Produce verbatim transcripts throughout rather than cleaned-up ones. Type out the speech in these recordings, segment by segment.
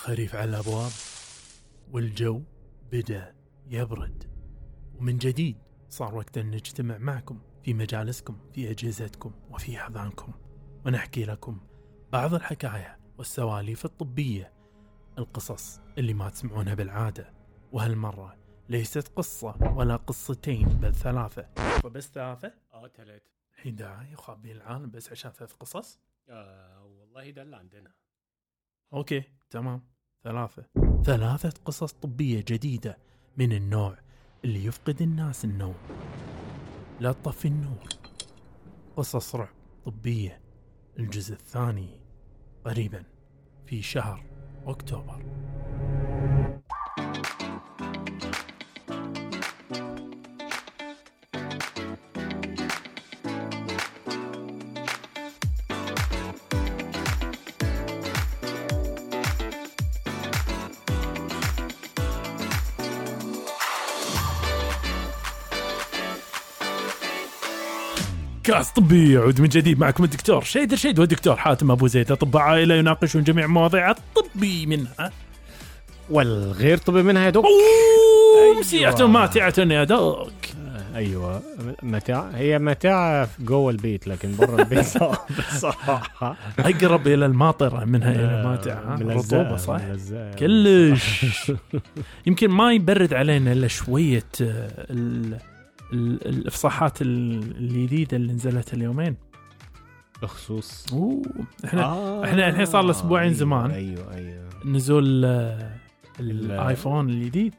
خريف على الأبواب والجو بدأ يبرد، ومن جديد صار وقت أن نجتمع معكم في مجالسكم، في أجهزتكم، وفي حضانكم، ونحكي لكم بعض الحكاية والسواليف الطبية، القصص اللي ما تسمعونها بالعادة. وهالمرة ليست قصة ولا قصتين بل ثلاثة. وبس ثلاثة؟ آه ثلاث. الحين داعي يخابين العالم بس عشان ثلاث قصص؟ آه والله ده اللي عندنا. أوكي تمام، ثلاثة ثلاثة قصص طبية جديدة من النوع اللي يفقد الناس النوم. لا تطفي النور. قصص رعب طبية الجزء الثاني قريبا في شهر أكتوبر. كاس طبي يعود من جديد معكم الدكتور شيد الشيد والدكتور حاتم أبو زيد، أطباء عائلة يناقشون جميع مواضيع الطبي منها والغير طبي منها يا دوك. أيوة. مسيعة ماتعة يا دوك. أيوة متاع، هي متاعة جوا البيت لكن برا البيت صراحة أقرب إلى الماطرة منها إلى ماتعة. رطوبة صح كلش. يمكن ما يبرد علينا إلا شوية ال الافصاحات الجديده اللي نزلت اليومين بخصوص احنا آه احنا الحين صار له اسبوعين. أيوة زمان ايوه ايوه نزول الايفون الجديد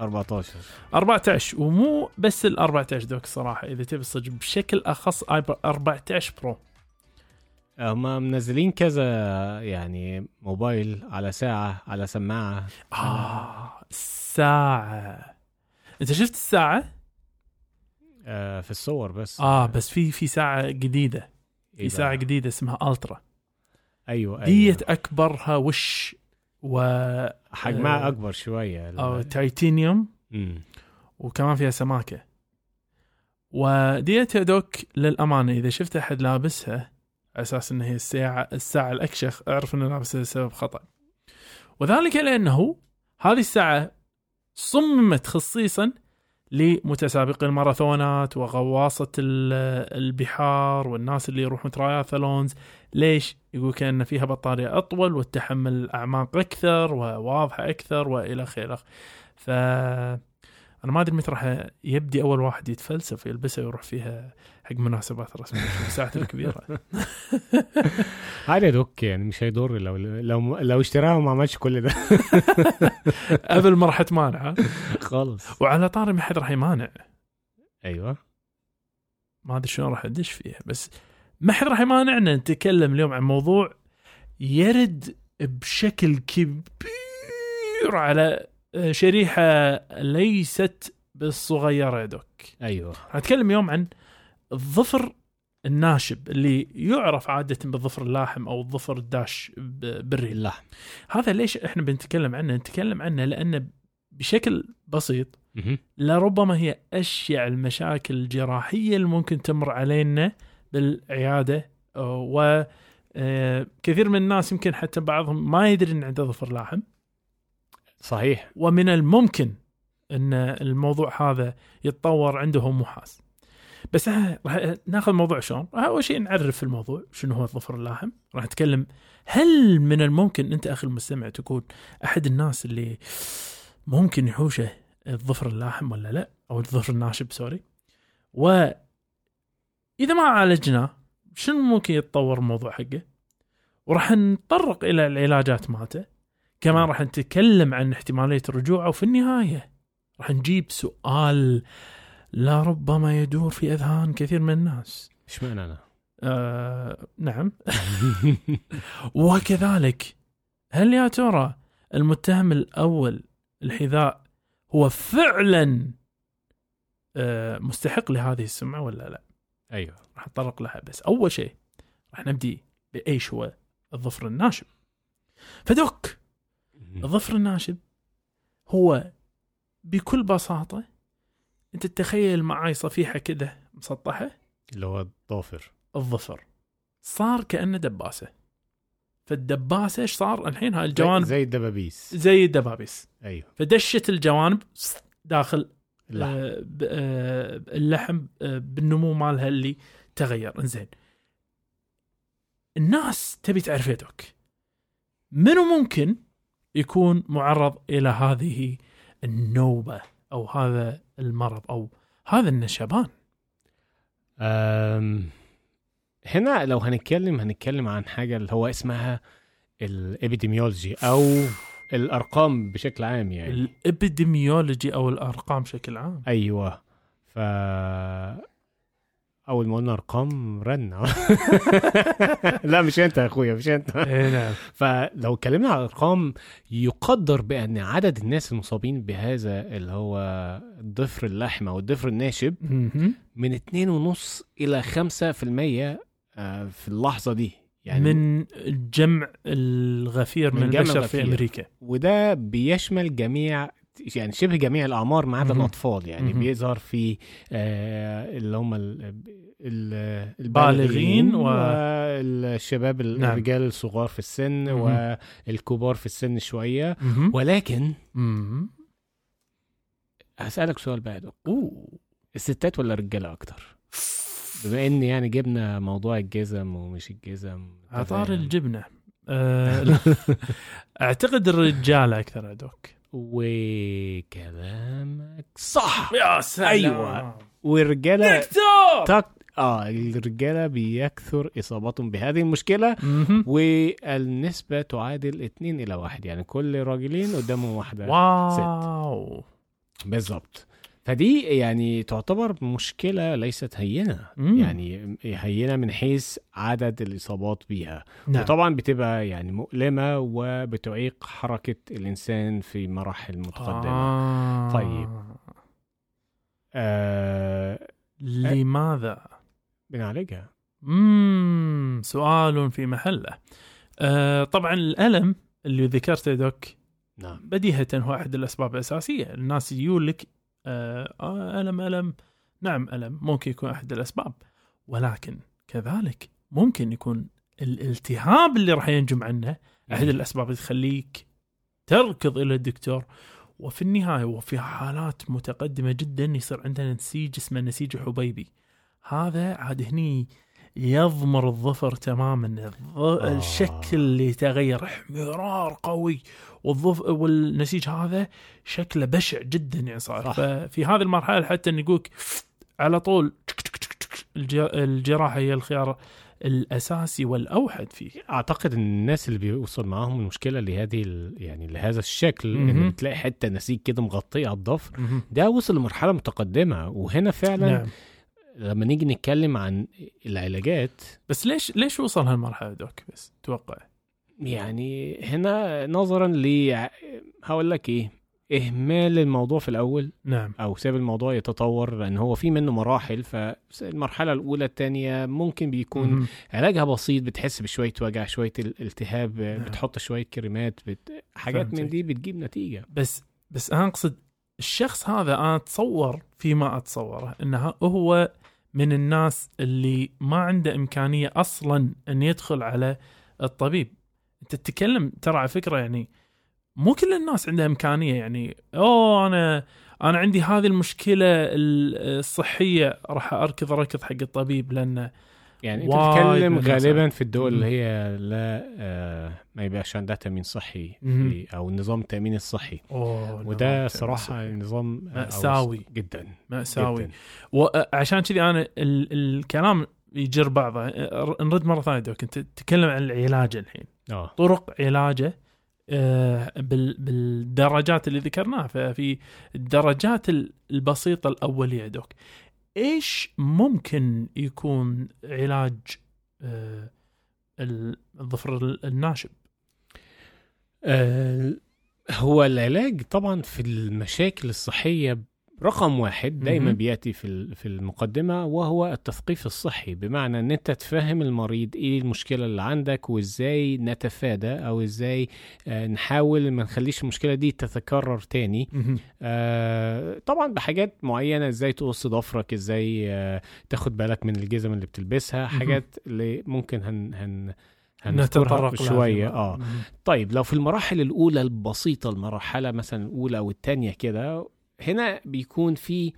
أربعة عشر أربعة عشر، ومو بس الأربعة عشر دوك صراحه، اذا تبي صدق بشكل اخص أربعة عشر برو. هم منزلين كذا يعني موبايل على ساعه على سماعه. اه ساعه، انت شفت الساعه في الصور بس. اه بس في في ساعه جديده، في ساعه جديده اسمها الترا. ايوه ايوه ديت اكبرها وش وحجمها اكبر شويه، او تايتانيوم، وكمان فيها سماكه. وديت دوك للامانه اذا شفت احد لابسها اساس ان هي الساعه الساعه الاكشخ اعرف انه لابسها لسبب خطا، وذلك لانه هذه الساعه صممت خصيصا لمتسابقي الماراثونات وغواصة البحار والناس اللي يروحون تراياثلونز. ليش؟ يقول كأن فيها بطارية أطول والتحمل الأعماق أكثر وواضحة أكثر وإلى خيرخ. فأنا ما أدري متى راح يبدي أول واحد يتفلسف يلبسها ويروح فيها حق مناسبات رسمية ساعته الكبيرة. هاي دوك يعني مش هيدور لو لو لو اشتراها ما عملش كل ده. قبل ما راح تمانعه خالص. وعلى طاري ما حد راح يمانع. ايوه ما ادري شلون راح ادش فيها، بس ما حد راح يمانعنا نتكلم اليوم عن موضوع يرد بشكل كبير على شريحة ليست بالصغيرة دوك. ايوه هنتكلم اليوم عن الظفر الناشب اللي يعرف عادة بالظفر اللاحم أو الظفر الداش بالريق اللحم. هذا ليش إحنا بنتكلم عنه؟ نتكلم عنه لأن بشكل بسيط لربما هي أشيع المشاكل الجراحية اللي ممكن تمر علينا بالعيادة، وكثير من الناس يمكن حتى بعضهم ما يدري أن عنده ظفر لاحم. صحيح. ومن الممكن أن الموضوع هذا يتطور عندهم محاس. بس راح ناخذ موضوع شلون. أول شيء نعرف الموضوع شنو هو الظفر اللاحم. راح نتكلم هل من الممكن أنت أخي المستمع تكون أحد الناس اللي ممكن يحوشه الظفر اللاحم ولا لا، أو الظفر الناشب سوري. وإذا ما عالجناه شنو ممكن يتطور الموضوع حقه، وراح نتطرق إلى العلاجات مالته. كمان راح نتكلم عن احتمالية الرجوع، وفي النهاية راح نجيب سؤال لا ربما يدور في أذهان كثير من الناس. إيش معنى أنا؟ آه، نعم. وكذلك هل يا ترى المتهم الأول الحذاء هو فعلا آه مستحق لهذه السمعة ولا لا؟ أيوة راح نتطرق لها. بس أول شيء راح نبدي بإيش هو الظفر الناشب. فدوك الظفر الناشب هو بكل بساطة، أنت تتخيل معاي صفيحة كده مسطحة اللي هو الظفر، الظفر صار كأنه دباسة. فالدباسه ايش صار الحين؟ هاي الجوانب زي الدبابيس زي الدبابيس ايوه. فدشت الجوانب داخل اللحم, اللحم بالنمو مالها اللي تغير. انزين الناس تبي تعرف يدك منو ممكن يكون معرض الى هذه النوبه او هذا المرض او هذا النشبان؟ هنا لو هنتكلم هنتكلم عن حاجه اللي هو اسمها الابيديميولوجي او الارقام بشكل عام, يعني الابيديميولوجي او الارقام بشكل عام. ايوه, ف اول ما قلنا ارقام رنه لا مش انت يا اخويا مش انت فلو اتكلمنا عن ارقام, يقدر بان عدد الناس المصابين بهذا اللي هو الضفر اللحم او الضفر الناشب من اتنين ونص الى خمسة بالمية في اللحظه دي, يعني من جمع الغفير من, من البشر في امريكا, وده بيشمل جميع يعني شبه جميع الأعمار ما عدا الأطفال. يعني مم. بيظهر في آه اللي هم البالغين والشباب الرجال نعم. الصغار في السن مم. والكبار في السن شوية مم. ولكن مم. هسألك سؤال بعد, الستات ولا الرجالة أكتر؟ بما إن يعني جبنا موضوع الجزم ومش الجزم, عطار الجبنة أه أعتقد الرجالة أكثر أدوك. وكلامك صح يا سلام. أيوة, والرجالة تك... آه الرجالة بيكثر إصابتهم بهذه المشكلة م-م. والنسبة تعادل اتنين إلى واحد, يعني كل راجلين قدامهم واحدة واو ست بالضبط. فدي يعني تعتبر مشكلة ليست هينة, مم. يعني هينة من حيث عدد الإصابات بيها نعم. وطبعا بتبقى يعني مؤلمة وبتعيق حركة الإنسان في مراحل متقدمة آه. طيب آه. لماذا بنعالجها؟ مم. سؤال في محله آه. طبعا الألم اللي ذكرته دوك نعم. بديهة هو أحد الأسباب الأساسية. الناس يقولك آه ألم ألم نعم ألم ممكن يكون أحد الأسباب, ولكن كذلك ممكن يكون الالتهاب اللي راح ينجم عنه أحد الأسباب اللي تخليك تركض إلى الدكتور. وفي النهاية وفي حالات متقدمة جدا يصير عندنا نسيج اسمه نسيج حبيبي, هذا عاد هني يضمر الظفر تماما, الشكل اللي تغير احمرار قوي, والظفر والنسيج هذا شكله بشع جدا يعني صار. ففي هذه المرحله حتى نقولك على طول الجراحه هي الخيار الاساسي والاوحد فيه. اعتقد الناس اللي بيوصل معاهم المشكله لهذه يعني لهذا الشكل م-م. ان تلاقي حته نسيج كده مغطيه على الظفر, ده وصل لمرحله متقدمه. وهنا فعلا نعم. لما نيجي نتكلم عن العلاجات, بس ليش ليش وصل هالمرحله دوك؟ بس توقع يعني هنا نظرا لي هقول لك ايه, اهمال الموضوع في الاول نعم. او ساب الموضوع يتطور, لان هو في منه مراحل. فالمرحله الاولى الثانيه ممكن بيكون م-م. علاجها بسيط, بتحس بشويه وجع شويه الالتهاب نعم. بتحط شويه كريمات بت... حاجات فهمتك. من دي بتجيب نتيجه. بس بس انا اقصد الشخص هذا انا اتصور فيما اتصوره انه هو من الناس اللي ما عنده إمكانية أصلاً أن يدخل على الطبيب. أنت تتكلم ترى على فكرة, يعني مو كل الناس عندها إمكانية, يعني أوه أنا أنا عندي هذه المشكلة الصحية راح أركض ركض حق الطبيب, لأن يعني أنت تتكلم غالباً في الدول اللي هي لا آه ما يبقاش عندها تأمين صحي أو نظام التأمين الصحي, وده صراحة نظام مأساوي جداً مأساوي جداً. وعشان كذي أنا الكلام يجر بعضه. نرد مرة ثانية دوك, أنت تتكلم عن العلاج الحين أوه. طرق علاجه بالدرجات اللي ذكرناها. ففي الدرجات البسيطة الأولية دوك, إيش ممكن يكون علاج الظفر الناشب؟ هو العلاج طبعا في المشاكل الصحية رقم واحد دايما بيأتي في المقدمة, وهو التثقيف الصحي. بمعنى أن أنت تفهم المريض إيه المشكلة اللي عندك وإزاي نتفادى أو إزاي نحاول ما نخليش المشكلة دي تتكرر تاني. آه طبعا بحاجات معينة, إزاي تقص ضفرك, إزاي آه تاخد بالك من الجزم اللي بتلبسها, حاجات اللي ممكن هن, هن هنتطرق شوية. آه. مم. طيب لو في المراحل الأولى البسيطة، المرحلة مثلا الأولى أو الثانية كده، هنا بيكون في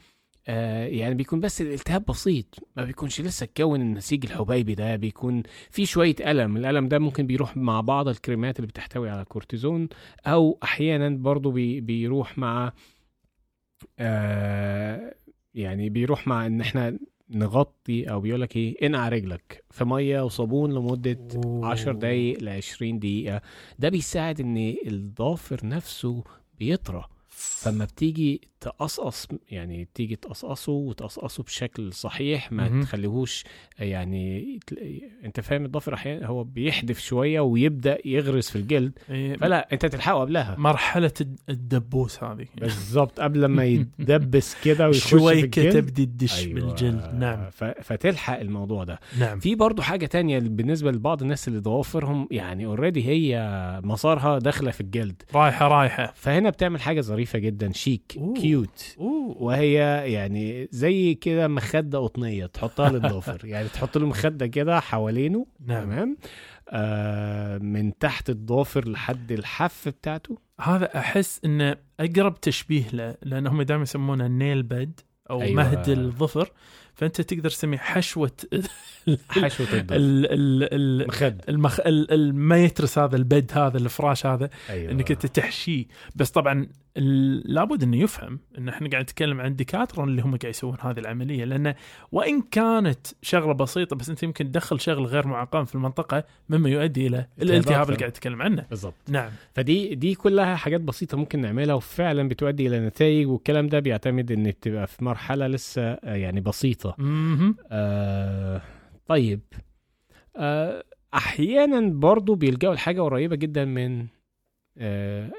آه يعني بيكون بس الالتهاب بسيط، ما بيكونش لسه تكون النسيج الحبيبي ده، بيكون في شوية ألم. الألم ده ممكن بيروح مع بعض الكريمات اللي بتحتوي على الكورتيزون، أو أحيانا برضو بي بيروح مع آه يعني بيروح مع إن إحنا نغطي، أو بيقولك إيه، انقع رجلك في مية وصابون لمدة عشر دقايق لعشرين دقيقة. ده بيساعد إن الضافر نفسه بيطرى، فما بتيجي تقصقص يعني تيجي تقصقصه وتقصقصه بشكل صحيح، ما م-م. تخليهوش يعني انت فاهم، الضفر احيانا هو بيحدف شويه ويبدا يغرس في الجلد، إيه فلا انت تلحقه قبلها. مرحله الدبوس هذه بالظبط، قبل ما يدبس كده ويخش شويه تبدي الدش أيوة بالجلد. نعم، فتلحق الموضوع ده. نعم. في برضو حاجه تانية بالنسبه لبعض الناس اللي ضوافرهم يعني اوريدي هي مسارها داخله في الجلد، رايحه رايحه، فهنا بتعمل حاجه ظريفه جدا، شيك كيوت، وهي يعني زي كده مخدة قطنية تحطها للضافر، يعني تحط له مخدة كده حوالينه. نعم. تمام، آه من تحت الضافر لحد الحف بتاعته. هذا أحس إنه أقرب تشبيه له، لأنهم دائما يسمونه النيل بد أو أيوة. مهد الظفر، فأنت تقدر تسميه حشوة حشوة المخد، المخ... ما يترس هذا البد، هذا الفراش هذا أيوة. إنك أنت تحشيه. بس طبعا لابد إنه يفهم إن إحنا قاعد نتكلم عن دكاترة اللي هم قاعد يسوون هذه العملية، لأن وإن كانت شغلة بسيطة، بس أنت يمكن تدخل شغل غير معقم في المنطقة، مما يؤدي إلى الالتهاب اللي قاعد نتكلم عنه. بالضبط. نعم. فدي دي كلها حاجات بسيطة ممكن نعملها، وفعلا بتؤدي إلى نتائج. والكلام ده بيعتمد إن بتبقى في مرحلة لسه يعني بسيطة. آه طيب، آه أحيانا برضو بيلجأوا لحاجة قريبة جدا من آه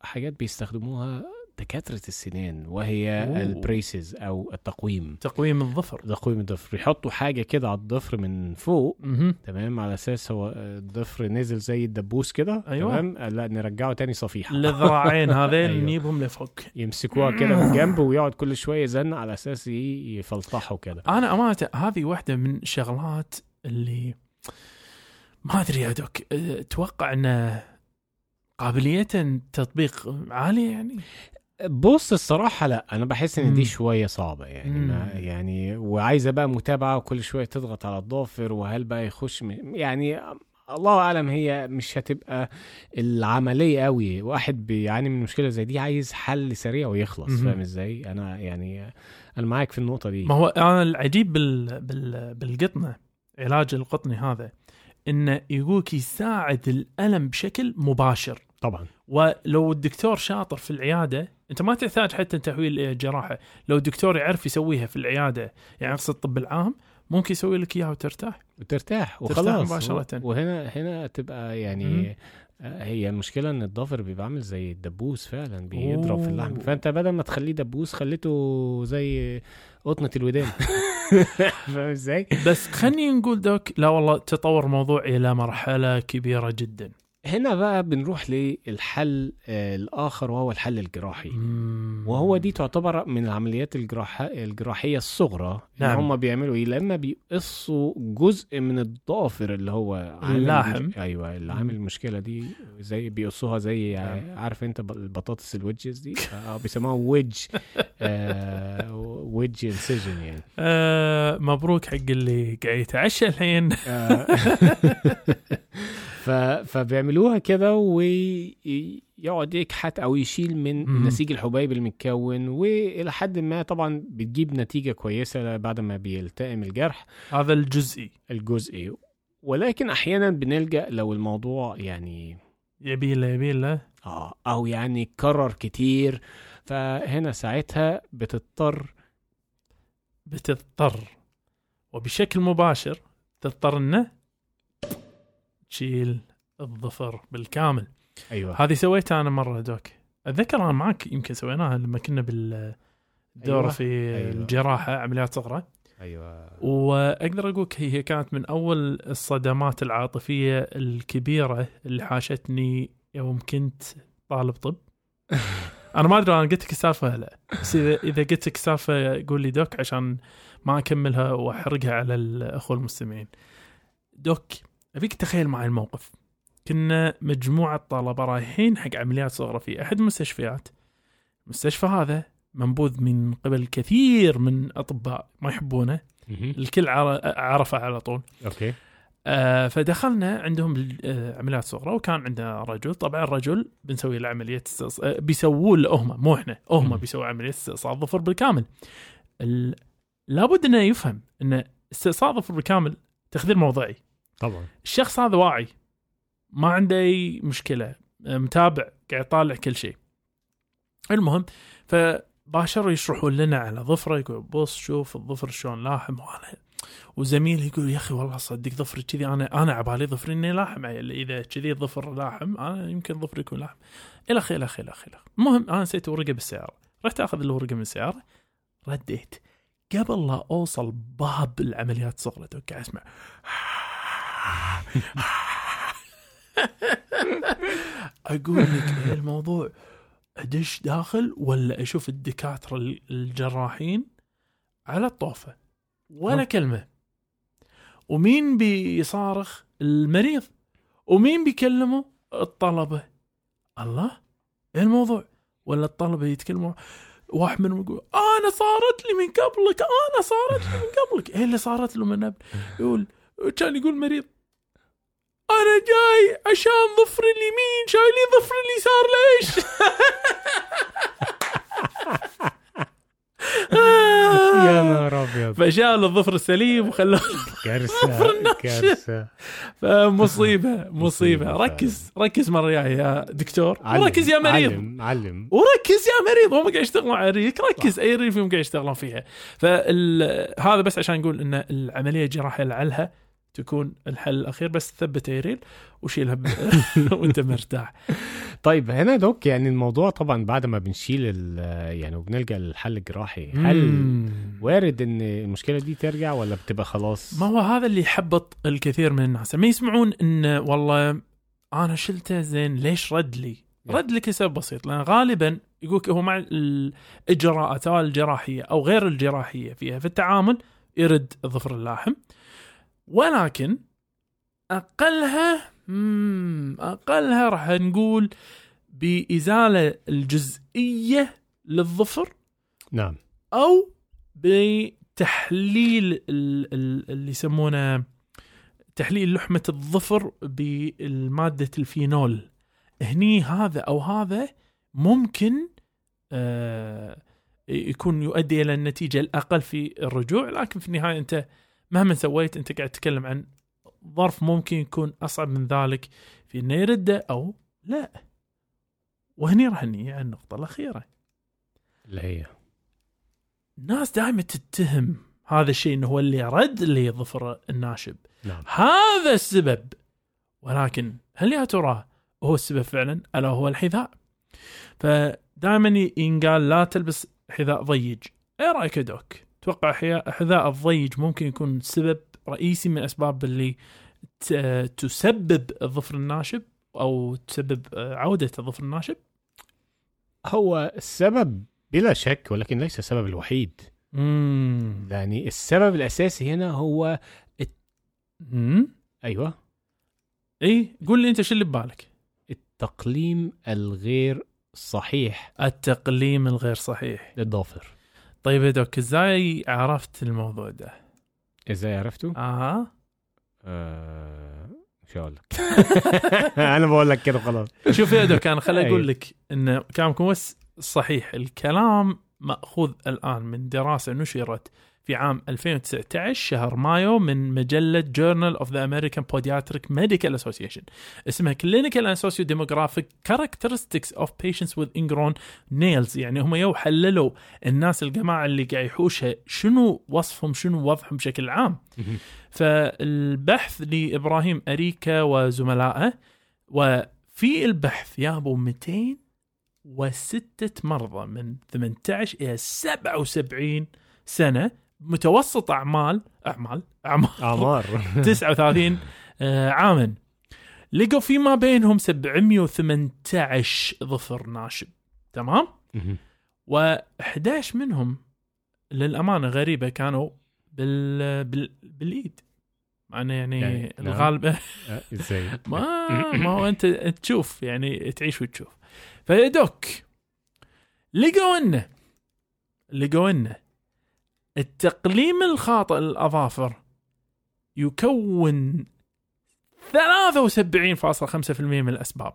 حاجات بيستخدموها دكاترة السنان، وهي البريسز أو التقويم، تقويم الظفر. تقويم الظفر يحطوا حاجة كده على الظفر من فوق، مم. تمام، على أساس هو الظفر نزل زي الدبوس كده. أيوة. تمام، لا نرجعه تاني صفيحة، الذراعين هذين نجيبهم لفوق، يمسكوها كده من جنب ويقعد كل شوية يزن على أساس يفلطحوا كده. أنا أمانة هذه واحدة من شغلات اللي ما أدري يا دوك، أتوقع أن قابلية تطبيق عالية يعني. بص الصراحة لا، أنا بحس إن دي شوية صعبة يعني، ما يعني وعايزة بقى متابعة، وكل شوية تضغط على الضافر، وهل بقى يخش يعني الله أعلم. هي مش هتبقى العملية قوي، واحد بيعاني من مشكلة زي دي عايز حل سريع ويخلص. فاهم إزاي؟ أنا يعني أنا معاك في النقطة دي. ما هو أنا العجيب بال... بال... بالقطنة، علاج القطني هذا، إنه يقولك يساعد الألم بشكل مباشر. طبعا ولو الدكتور شاطر في العيادة، أنت ما تحتاج حتى تحويل الجراحة، لو الدكتور يعرف يسويها في العيادة، يعني في الطب العام، ممكن يسوي لك إياها وترتاح وترتاح وخلاص مباشرة. وهنا هنا تبقى يعني م- هي المشكلة إن الضفر بيبقى عامل زي الدبوس، فعلا بيضرب في اللحم، فأنت بدل ما تخليه دبوس خليته زي قطنة الودان. فاهم إزاي؟ بس خلني نقول دوك، لا والله تطور موضوع إلى مرحلة كبيرة جدا. هنا بقى بنروح للحل الآخر، وهو الحل الجراحي، وهو دي تعتبر من العمليات الجراحية الصغرى. نعم. هم بيعملوا إيه؟ لما بيقصوا جزء من الضافر اللي هو اللاحم، أيوة، اللي عامل المشكلة دي، زي بيقصوها زي نعم. عارف أنت البطاطس الويدجز دي، أو بيسموها ويدج آه ويدج انسيجن يعني. آه مبروك حق اللي قاعد يتعشى الحين. فبيعملوها كده، ويقعد يكحت أو يشيل من النسيج الحبيب المتكون، وإلى حد ما طبعا بتجيب نتيجة كويسة بعد ما بيلتئم الجرح. هذا الجزئي الجزئي ولكن أحيانا بنلجأ لو الموضوع يعني يبيله يبيله آه أو يعني يتكرر كتير، فهنا ساعتها بتضطر بتضطر وبشكل مباشر تضطر إنه تشيل الظفر بالكامل. أيوة. هذه سويتها أنا مرة دوك، أتذكر أنا معك يمكن سويناها لما كنا بالدورة أيوة. في أيوة. الجراحة، عمليات صغرى. أيوة. وأقدر أقولك هي كانت من أول الصدمات العاطفية الكبيرة اللي حاشتني يوم كنت طالب طب. أنا ما أدري أنا قلت لك السالفة لا، بس إذا قلت لك السالفة قول لي دوك عشان ما أكملها وأحرقها على الأخوة المستمعين. دوك أبيك تخيل معي الموقف. كنا مجموعة طلبة رايحين حق عمليات صغرى في أحد المستشفيات. المستشفى هذا منبوذ من قبل كثير من أطباء ما يحبونه، الكل عرفه على طول. أوكي. آه فدخلنا عندهم عمليات صغرى، وكان عندنا رجل. طبعا الرجل بنسوي له عملية استئص... بيسووا له أهمة، مو إحنا، أهمة بيسووا عملية استئصال ظفر بالكامل. ال... لابد أنه يفهم أن استئصال ظفر بالكامل تخدير موضعي. طبعا الشخص هذا واعي، ما عنده أي مشكلة، متابع، قاعد طالع كل شيء. المهم فباشر يشرحوا لنا على ظفره، يقول بص شوف الظفر شلون لاحم. وأنا وزميلي يقول يا أخي والله صدق ظفري كذي، أنا أنا عبالي ظفري إني لاحم، إذا كذي الظفر لاحم أنا يمكن ظفري يكون لاحم. إلى خير إلى خير إلى خير. المهم أنا نسيت ورقة بالسيارة، رحت أخذ الورقة من السيارة، رديت قبل لا أوصل باب العمليات صغرى توقع أسمع أقول لك الموضوع أدش داخل ولا أشوف الدكاترة الجراحين على الطوفة ولا كلمة، ومين بيصارخ؟ المريض. ومين بيكلمه؟ الطلبة. الله الموضوع ولا الطلبة يتكلموا، واحد منهم يقول أنا صارت لي من قبلك، أنا صارت لي من قبلك. إيه اللي صارت له من قبل؟ يقول كان يقول مريض أنا جاي عشان ظفر اليمين، شايلين ظفر اليسار ليش؟ يا نهار أبيض. فشال الظفر السليم وخلوه ظفر الناشف. فمصيبة مصيبة. ركز ركز مرة يا دكتور، وركز يا مريض، علم علم وركز يا مريض، هم قاعد يشتغلون عليك، ركز أي ريفهم قاعد يشتغلون فيها. فهذا بس عشان نقول إن العملية الجراحية لعلها تكون الحل الأخير، بس ثبت يريل وشيلها ب... وانت مرتاح. طيب هنا دوك يعني الموضوع طبعا بعد ما بنشيل يعني وبنلقى الحل الجراحي، هل وارد ان المشكلة دي ترجع ولا بتبقى خلاص؟ ما هو هذا اللي يحبط الكثير من الناس، ما يسمعون ان والله انا شلته زين ليش رد لي رد لك سبب بسيط. لأن غالبا يقولك هو مع الإجراءات سواء الجراحية او غير الجراحية فيها في التعامل يرد الظفر اللاحم، ولكن أقلها أقلها رح نقول بإزالة الجزئية للظفر، نعم، أو بتحليل اللي يسمونه تحليل لحمة الظفر بالمادة الفينول. هني هذا أو هذا ممكن يكون يؤدي إلى النتيجة الأقل في الرجوع، لكن في النهاية أنت مهما سويت أنت قاعد تتكلم عن ظرف ممكن يكون أصعب من ذلك في أنه يرده أو لا. وهني راح نيجي على النقطة الأخيرة اللي هي الناس دائما تتهم هذا الشيء إنه هو اللي رد اللي ظفر الناشب، نعم، هذا السبب، ولكن هل يا ترى هو السبب فعلا؟ ألا هو الحذاء؟ فدائما ينقال لا تلبس حذاء ضيج. إيه رأيك دوك؟ توقع حذاء الضيج ممكن يكون سبب رئيسي من الأسباب اللي تسبب الظفر الناشب أو تسبب عودة الظفر الناشب؟ هو السبب بلا شك، ولكن ليس السبب الوحيد. مم. يعني السبب الأساسي هنا هو الت... أيوة إيه قول لي أنت شو اللي ببالك. التقليم الغير صحيح التقليم الغير صحيح للظفر. طيب يا دوك ازاي عرفت الموضوع ده؟ ازاي عرفته؟ اها آه... شو اقول لك؟ انا بقول لك كده خلاص. شوف يا دوك انا خليني اقول لك ان كلامكم صحيح، الكلام ماخوذ الان من دراسه نشرت في عام ألفين وتسعة عشر شهر مايو من مجله Journal of the American Podiatric Medical Association اسمها Clinical and Sociodemographic Characteristics of Patients with Ingrown Nails. يعني هم يو حللوا الناس الجماعه اللي قاعد يحوشها شنو وصفهم شنو وضعهم بشكل عام. فالبحث لابراهيم اريكا وزملائه، وفي البحث جابوا مئتين وستة مرضى من ثمانية عشر الى سبعة وسبعين سنه، متوسط أعمال أعمال أعمال أعمار تسعة وثلاثين عاما. لقوا فيما بينهم سبعمئة وثمانية عشر ظفر ناشب، تمام؟ وإحدى عشر منهم للأمانة غريبة كانوا بال... بال... بالإيد، أنا يعني, يعني الغالب ما ما هو أنت تشوف يعني تعيش وتشوف. فيدوك لقوا إنه لقوا إنه التقليم الخاطئ للأظافر يكون ثلاثة وسبعين فاصلة خمسة بالمئة من الأسباب،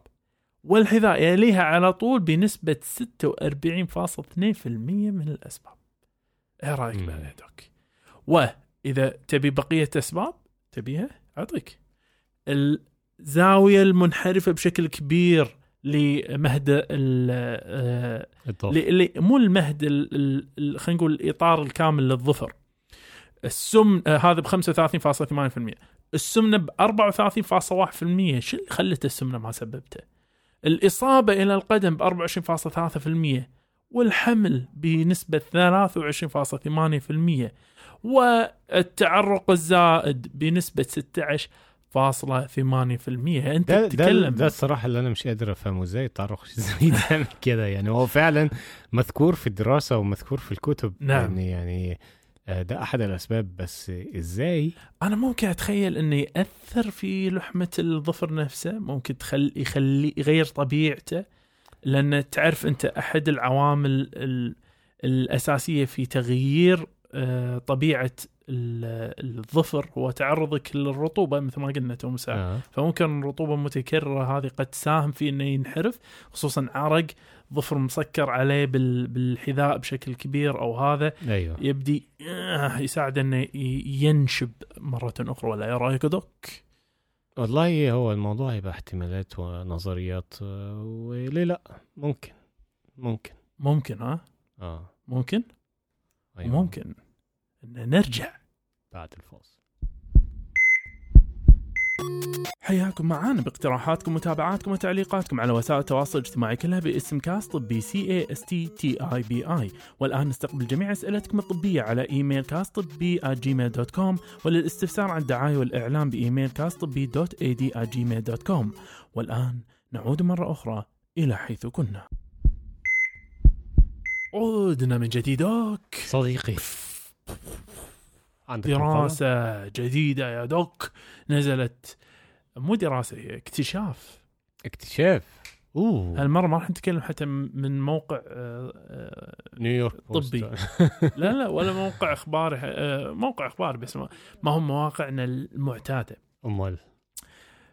والحذاء يليها على طول بنسبة ستة وأربعين فاصلة اثنين بالمئة من الأسباب. إيه رأيك بهذاك؟ وإذا تبي بقية أسباب تبيها أعطيك. الزاوية المنحرفة بشكل كبير لمهد ال ل مو المهد ال خلينا نقول الإطار الكامل للظفر. السمن آه هذا بخمسة وثلاثين فاصلة ثمانية بالمئة، السمنة بأربعة وثلاثين فاصلة واحد في المية. شو اللي خلت السمنة ما سببته؟ الإصابة إلى القدم بأربعة وعشرين فاصلة ثلاثة في المية، والحمل بنسبة ثلاثة وعشرين فاصلة ثمانية في المية، والتعرق الزائد بنسبة ستة عشر فاصلة ثمانية في المية. أنت ده تتكلم ده الصراحة اللي أنا مش قادر أفهمه، زي تعرق زي ده كده يعني. هو فعلا مذكور في الدراسة ومذكور في الكتب. نعم. يعني يعني ده أحد الأسباب، بس إزاي؟ أنا ممكن أتخيل أنه يأثر في لحمة الظفر نفسه، ممكن تخلي يخلي يغير طبيعته، لأن تعرف أنت أحد العوامل الأساسية في تغيير طبيعة الظفر هو تعرضك للرطوبة مثل ما قلنا توم ساعة. آه. فممكن الرطوبة المتكررة هذه قد تساهم في أنه ينحرف، خصوصا عرق ظفر مسكر عليه بالحذاء بشكل كبير أو هذا. أيوة. يبدي يساعد أنه ينشب مرة أخرى. ولا يا رأيك دوك؟ والله هو الموضوع يبقى احتمالات ونظريات، وليه لأ؟ ممكن ممكن ممكن ها؟ آه ممكن؟ أيوة. ممكن أن نرجع بعد الفاصل. حياكم معانا باقتراحاتكم ومتابعاتكم وتعليقاتكم على وسائل التواصل الاجتماعي كلها باسم كاس طبي سي إيه إس تي تي آي بي آي. والآن نستقبل جميع أسئلتكم الطبية على إيميل كاس طبي آت جيميل دوت كوم، وللاستفسار عن الدعاية والإعلام بإيميل كاس طبي دوت إيه دي آت جيميل دوت كوم. والآن نعود مرة أخرى إلى حيث كنا. عودنا من جديدك صديقي. دراسة جديدة يا دوك نزلت، مو دراسة هي اكتشاف اكتشاف أوه. هالمرة ما راح نتكلم حتى من موقع نيويورك طبي لا لا ولا موقع أخبار، موقع أخبار بس ما, ما هم مواقعنا المعتادة. أمال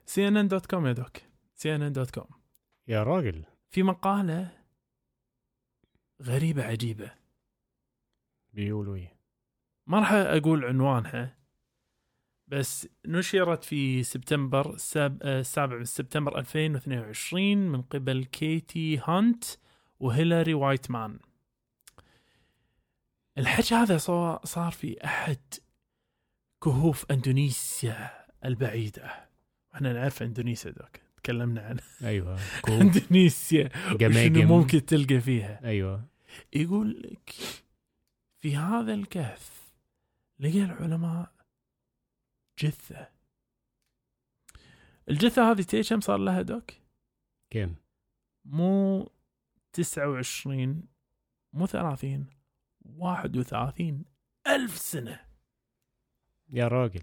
سي إن إن دوت كوم يا دوك، سي إن إن دوت كوم يا راجل. في مقالة غريبة عجيبة بيقولوا، ما راح أقول عنوانها، بس نشرت في سبتمبر السابع من سبتمبر ألفين واثنين وعشرين من قبل كيتي هانت وهيلاري وايتمان. الحج هذا صار في أحد كهوف أندونيسيا البعيدة. احنا نعرف أندونيسيا دوك، تكلمنا عنها. أيوة. أندونيسيا شنو ممكن تلقى فيها. أيوة. يقول لك في هذا الكهف لقى العلماء جثة. الجثة هذه تي كم صار لها دوك؟ كم؟ مو تسعة وعشرين، مو ثلاثين، واحد وثلاثين ألف سنة يا راجل.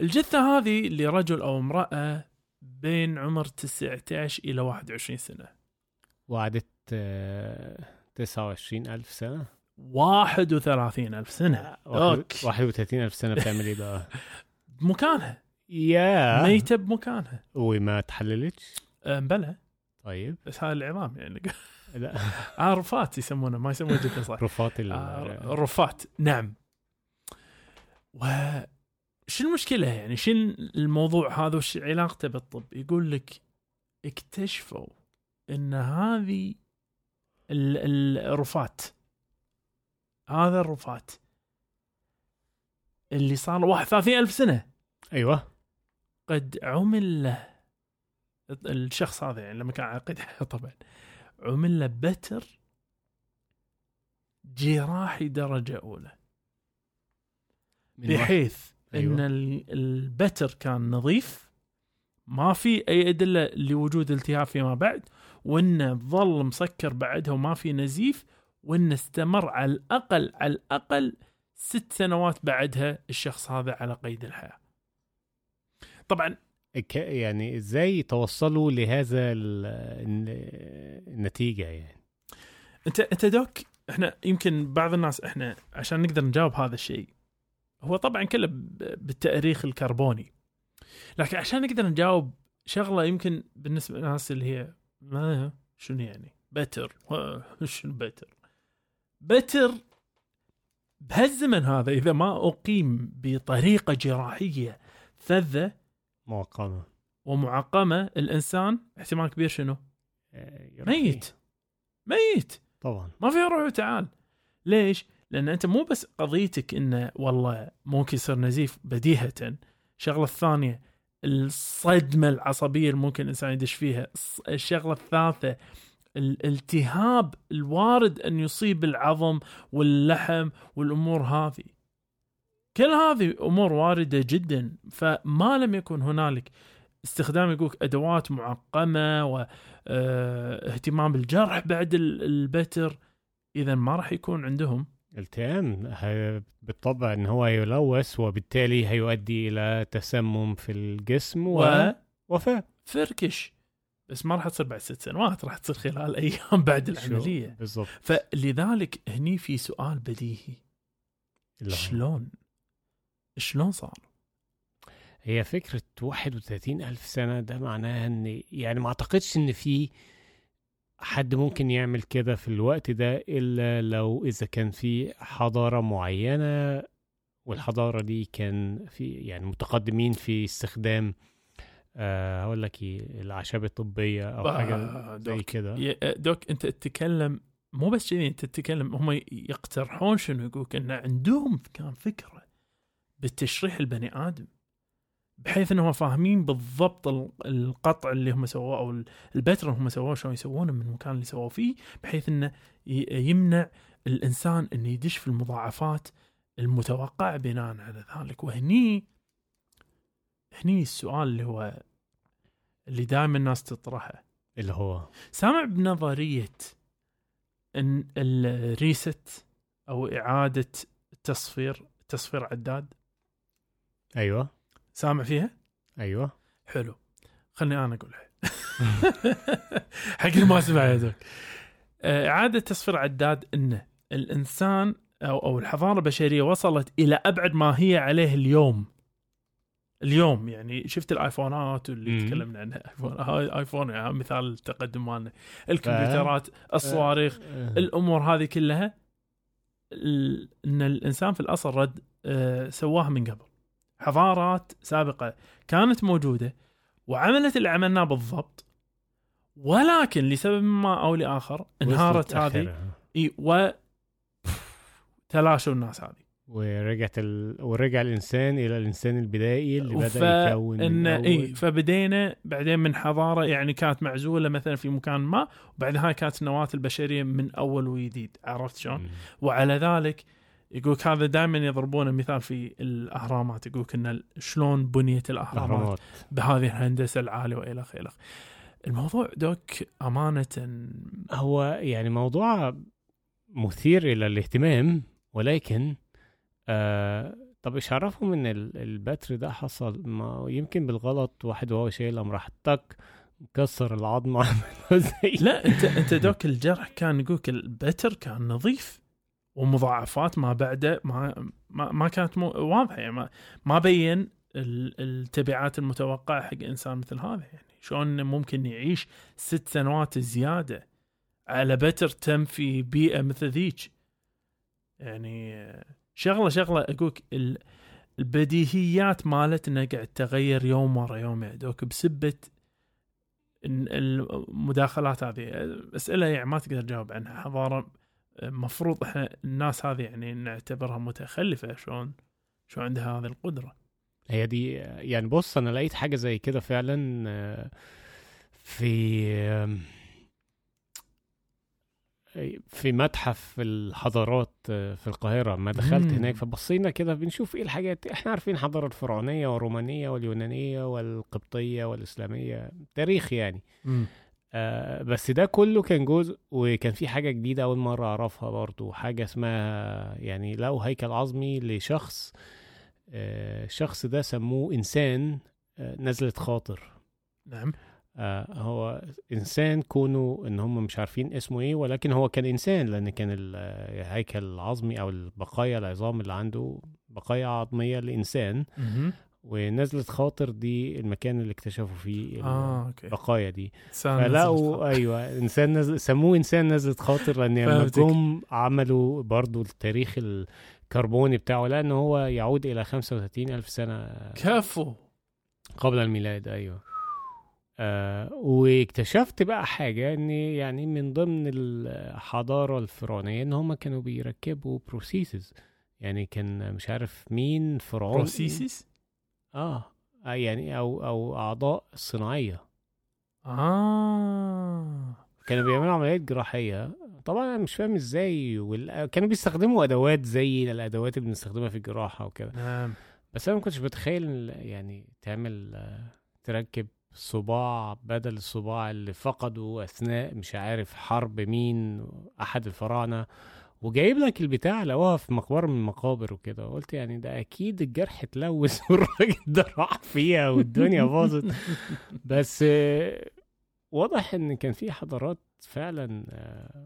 الجثة هذه لرجل أو امرأة بين عمر تسعة عشر إلى واحد وعشرين سنة. وعدت تسعة وعشرين ألف سنة، واحد وثلاثين ألف سنة، واحد وثلاثين ألف سنة بتعمل إيه بقى؟ بمكانها يا yeah. ميتة بمكانها وما تحللتش. بلى طيب، بس هاي العظام يعني لا عرفات يسمونه، ما يسمونه جدا صح. رفات ال... رفات نعم. وش المشكلة يعني؟ شو الموضوع هذا وش علاقته بالطب؟ يقول لك اكتشفوا إن هذه الرفات، هذا الرفات اللي صار واحد وثلاثين ألف سنة، أيوة، قد عمل له الشخص هذا يعني لما كان عاقد طبعا عمل له بتر جراحي درجة أولى، بحيث أيوة. إن البتر كان نظيف، ما في أي أدلة لوجود التهاب فيما بعد، وإنه ظل مسكر بعدها وما في نزيف، وإنه استمر على الأقل على الأقل ست سنوات بعدها الشخص هذا على قيد الحياة. طبعا يعني ازاي توصلوا لهذا النتيجه؟ يعني انت انت دوك احنا يمكن بعض الناس احنا عشان نقدر نجاوب هذا الشيء هو طبعا كله بالتاريخ الكربوني، لكن عشان نقدر نجاوب شغله يمكن بالنسبه للناس اللي هي ما شنو يعني بتر شنو بتر بتر بهالزمن هذا اذا ما اقيم بطريقه جراحيه فذة معقمه ومعقمه الانسان احتمال كبير شنو ميت ميت طبعا، ما في روح وتعال. ليش؟ لان انت مو بس قضيتك انه والله ممكن يصير نزيف بديهه، الشغله الثانيه الصدمه العصبيه اللي ممكن الانسان يدش فيها، الشغله الثالثه الالتهاب الوارد ان يصيب العظم واللحم والامور هذه، كل هذه امور وارده جدا. فما لم يكن هنالك استخدام يقولك ادوات معقمه واهتمام بالجرح بعد البتر، اذا ما راح يكون عندهم التئام بالطبع ان هو يلوث، وبالتالي هيؤدي الى تسمم في الجسم ووفاه فركش. بس ما راح تصير بعد ست سنوات، راح تصير خلال أيام بعد العملية بالضبط. فلذلك هني في سؤال بديهي، شلون شلون صار؟ هي فكرة واحد وثلاثين ألف سنة، ده معناها أن يعني ما أعتقدش أن في حد ممكن يعمل كده في الوقت ده إلا لو إذا كان في حضارة معينة، والحضارة دي كان في يعني متقدمين في استخدام أه هقول لك الأعشاب الطبية أو حاجة زي كده. دوك أنت تتكلم مو بس كذي، أنت تتكلم هم يقترحون شنو، يقولك أن عندهم كان فكرة بالتشريح البني آدم بحيث أنهم فاهمين بالضبط القطع اللي هم سووه أو البتر هم سووه شلون يسوونه من المكان اللي سووه فيه، بحيث أنه يمنع الإنسان أن يدش في المضاعفات المتوقعة بناء على ذلك. وهني هني السؤال اللي هو اللي دائما الناس تطرحه، اللي هو سامع بنظرية ان الريست او اعادة التصفير، تصفير عداد؟ ايوه سامع فيها. ايوه حلو، خلني انا اقولها حق اللي ما سمع. هذول اعادة تصفير عداد ان الانسان او او الحضارة البشرية وصلت الى ابعد ما هي عليه اليوم. اليوم يعني شفت الايفونات اللي مم. تكلمنا عنها، ايفون هاي ايفون يعني مثال التقدم مالنا، الكمبيوترات، الصواريخ، الامور هذه كلها ان الانسان في الاصل رد سواها من قبل، حضارات سابقه كانت موجوده وعملت اللي عملناه بالضبط، ولكن لسبب ما او لاخر انهارت هذه وتلاشوا الناس هذه، ورجعت ال... ورجع الإنسان إلى الإنسان البدائي اللي بدأ يكون إن... إيه فبدينا بعدين من حضارة يعني كانت معزولة مثلا في مكان ما، وبعدها كانت النواة البشرية من أول وجديد. عرفت شلون؟ وعلى ذلك يقولك هذا دائما يضربون مثال في الأهرامات، يقولك إن شلون بنيت الأهرامات, الأهرامات بهذه الهندسة العالية وإلى آخره. الموضوع دوك أمانة هو يعني موضوع مثير إلى الاهتمام، ولكن آه طب ايش عرفهم ان البتر ده حصل ما يمكن بالغلط، واحد وهو شايل ام راحتك مكسر العظمه زي لا انت انت دوك الجرح كان يقولك البتر كان نظيف، ومضاعفات ما بعده ما ما, ما كانت واضحه، يعني ما, ما بين التبعات المتوقعه حق انسان مثل هذا. يعني شلون ممكن يعيش ست سنوات زياده على بتر تم في بيئه مثل ذيك؟ يعني شغله شغله اقولك البديهيات مالتنا قاعد تغير يوم ورا يوم يا دوك بسبه المداخلات هذه، اسئله يعني ما تقدر تجاوب عنها. حضاره مفروض احنا الناس هذه يعني نعتبرها متخلفه، شلون شو عندها هذه القدره؟ هي دي يعني بص انا لقيت حاجه زي كده فعلا في في متحف الحضارات في القاهرة، ما دخلت هناك فبصينا كده بنشوف ايه الحاجات. احنا عارفين الحضارة الفرعونية والرومانية واليونانية والقبطية والإسلامية تاريخ يعني آه بس ده كله كان جزء، وكان في حاجة جديدة أول مرة أعرفها برضو، حاجة اسمها يعني لو هيكل عظمي لشخص آه الشخص ده سموه إنسان نزلة خاطر. نعم. هو إنسان كونه إن هم مش عارفين اسمه إيه، ولكن هو كان إنسان، لأن كان الهيكل العظمي أو البقايا العظام اللي عنده بقايا عظمية لإنسان. مم. ونزلة خاطر دي المكان اللي اكتشفوا فيه آه، البقايا دي، فلقوا أيوة إنسان نزل... سموه إنسان نزلة خاطر، لأن لما جم عملوا برضو التاريخ الكربوني بتاعه، لأنه هو يعود إلى خمسة وثلاثين ألف سنة كافو قبل الميلاد. أيوة. آه، واكتشفت بقى حاجة ان يعني من ضمن الحضارة الفرعونية ان هم كانوا بيركبوا بروسيسز، يعني كان مش عارف مين فرعون بروسيسز اه يعني او او اعضاء صناعية، اه كانوا بيعملوا عمليات جراحية. طبعا انا مش فاهم ازاي، وال... كانوا بيستخدموا ادوات زي الادوات اللي بنستخدمها في الجراحة وكده. نعم. بس انا ما كنتش بتخيل يعني تعمل تركب صباع بدل الصباع اللي فقدوا أثناء مش عارف حرب مين أحد الفراعنة، وجايب لك البتاع لقوها في مقبرة من المقابر وكده. قلت يعني ده أكيد الجرح اتلوث والراجل ده راح فيها والدنيا باظت. بس واضح إن كان في حضارات فعلا